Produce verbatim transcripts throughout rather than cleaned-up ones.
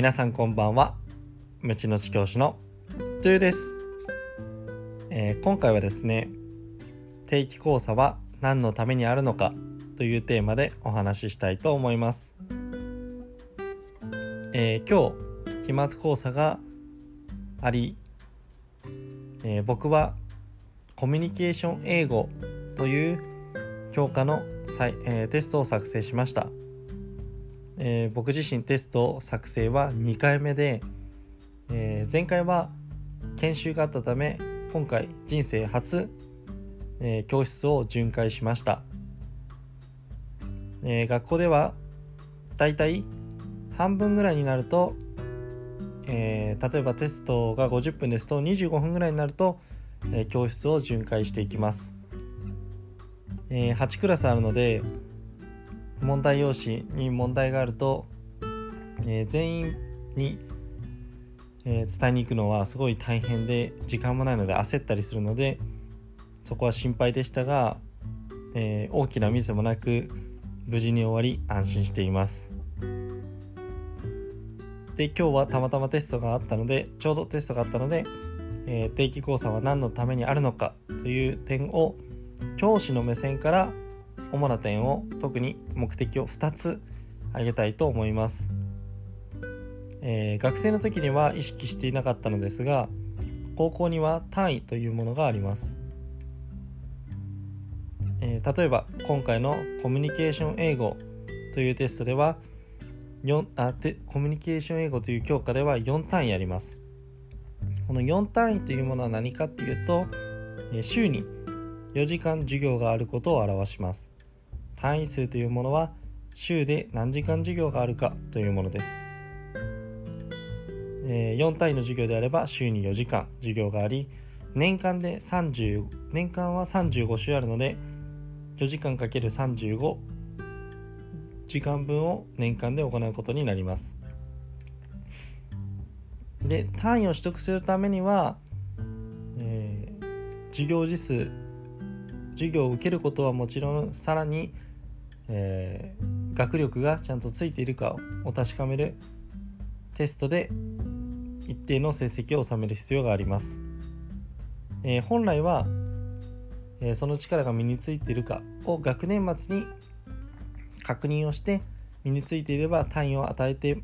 皆さんこんばんは、ムチのち教師のトゥーです。えー、今回はですね、定期考査は何のためにあるのかというテーマでお話ししたいと思います。えー、今日期末考査があり、えー、僕はコミュニケーション英語という教科の、えー、テストを作成しました。えー、僕自身テスト作成はにかいめで、えー、前回は研修があったため、今回人生初、えー、教室を巡回しました。えー、学校ではだいたい半分ぐらいになると、えー、例えばテストがごじゅっぷんですとにじゅうごふんぐらいになると、えー、教室を巡回していきます。えー、はちクラスあるので、問題用紙に問題があると、えー、全員に、えー、伝えに行くのはすごい大変で、時間もないので焦ったりするので、そこは心配でしたが、えー、大きなミスもなく無事に終わり、安心しています。で、今日はたまたまテストがあったのでちょうどテストがあったので、えー、定期考査は何のためにあるのかという点を、教師の目線から主な点を、特に目的をふたつ挙げたいと思います。えー、学生の時には意識していなかったのですが、高校には単位というものがあります。えー、例えば今回のコミュニケーション英語というテストでは4あてコミュニケーション英語という教科ではよん単位あります。このよん単位というものは何かというと、週によじかん授業があることを表します。単位数というものは、週で何時間授業があるかというものです。えー、よん単位の授業であれば週によじかん授業があり、年間で30年間はさんじゅうご週あるので、よじかん かけるさんじゅうご 時間分を年間で行うことになります。で、単位を取得するためには、えー、授業時数授業を受けることはもちろん、さらに、えー、学力がちゃんとついているかを確かめるテストで一定の成績を収める必要があります。えー、本来は、えー、その力が身についているかを学年末に確認をして、身についていれば単位を与えて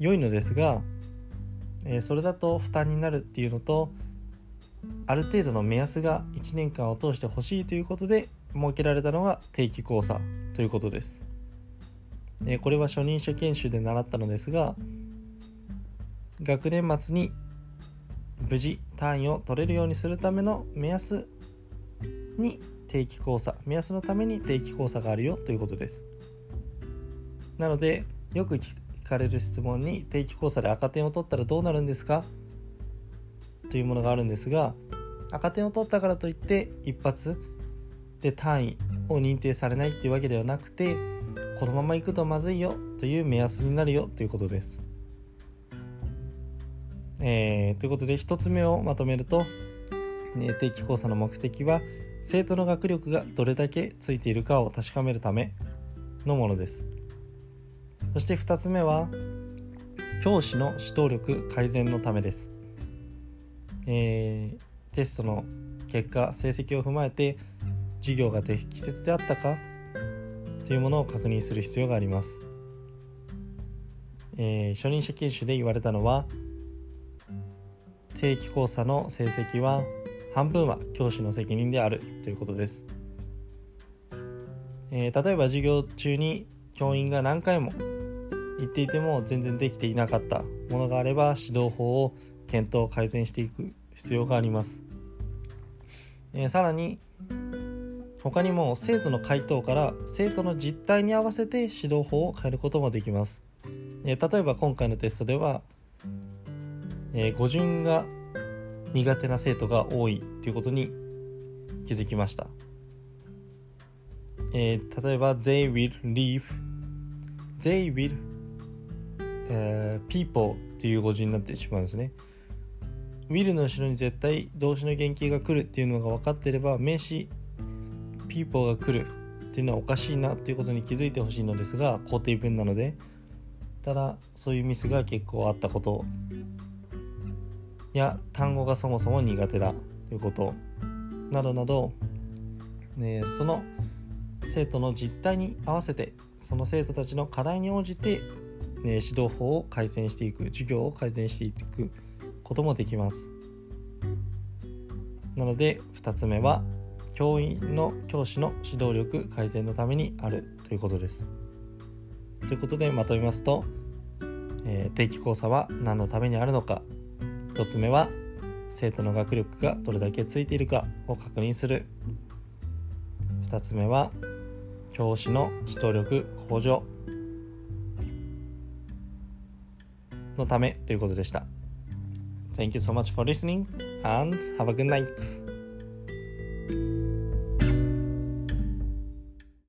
良いのですが、えー、それだと負担になるっていうのと、ある程度の目安がいちねんかんを通してほしいということで設けられたのが定期考査ということです。えー、これは初任者研修で習ったのですが、学年末に無事単位を取れるようにするための目安に定期考査目安のために定期考査があるよということです。なので、よく聞かれる質問に、定期考査で赤点を取ったらどうなるんですかというものがあるんですが、赤点を取ったからといって一発で単位を認定されないっていうわけではなくて、このままいくとまずいよという目安になるよということです。えー、ということで、ひとつめをまとめると、ね、定期考査の目的は生徒の学力がどれだけついているかを確かめるためのものです。そしてふたつめは教師の指導力改善のためです。えー、テストの結果、成績を踏まえて授業が適切であったかというものを確認する必要があります。えー、初任者研修で言われたのは、定期考査の成績は半分は教師の責任であるということです。えー、例えば授業中に教員が何回も言っていても全然できていなかったものがあれば、指導法を検討を改善していく必要があります。えー、さらに他にも、生徒の回答から生徒の実態に合わせて指導法を変えることもできます。えー、例えば今回のテストでは、えー、語順が苦手な生徒が多いということに気づきました。えー、例えば They will leave They will、uh, people という語順になってしまうんですね。will の後ろに絶対動詞の原型が来るっていうのが分かっていれば、名詞 people が来るっていうのはおかしいなっていうことに気づいてほしいのですが、肯定文なので、たらそういうミスが結構あったことや、単語がそもそも苦手だということなどなど、ね、その生徒の実態に合わせて、その生徒たちの課題に応じて、ね、指導法を改善していく、授業を改善していくこともできます。なのでふたつめは教員の教師の指導力改善のためにあるということです。ということでまとめますと、えー、定期考査は何のためにあるのか。ひとつめは生徒の学力がどれだけついているかを確認する。ふたつめは教師の指導力向上のためということでした。Thank you so much for listening and have a good night.